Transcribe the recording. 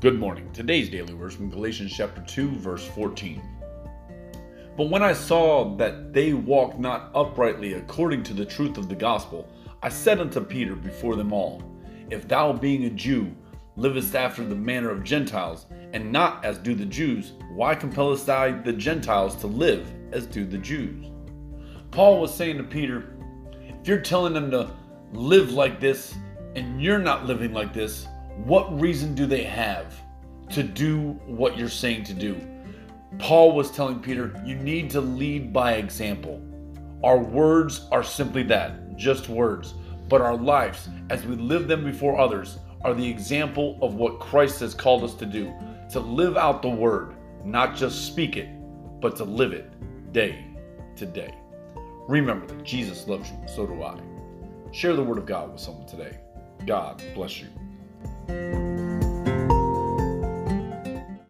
Good morning. Today's daily verse from Galatians chapter 2, verse 14. But when I saw that they walked not uprightly according to the truth of the gospel, I said unto Peter before them all, If thou, being a Jew, livest after the manner of Gentiles, and not as do the Jews, why compellest thou the Gentiles to live as do the Jews? Paul was saying to Peter, if you're telling them to live like this, and you're not living like this, what reason do they have to do what you're saying to do? Paul was telling Peter, you need to lead by example. Our words are simply that, just words. But our lives, as we live them before others, are the example of what Christ has called us to do. To live out the word, not just speak it, but to live it day to day. Remember that Jesus loves you, so do I. Share the word of God with someone today. God bless you.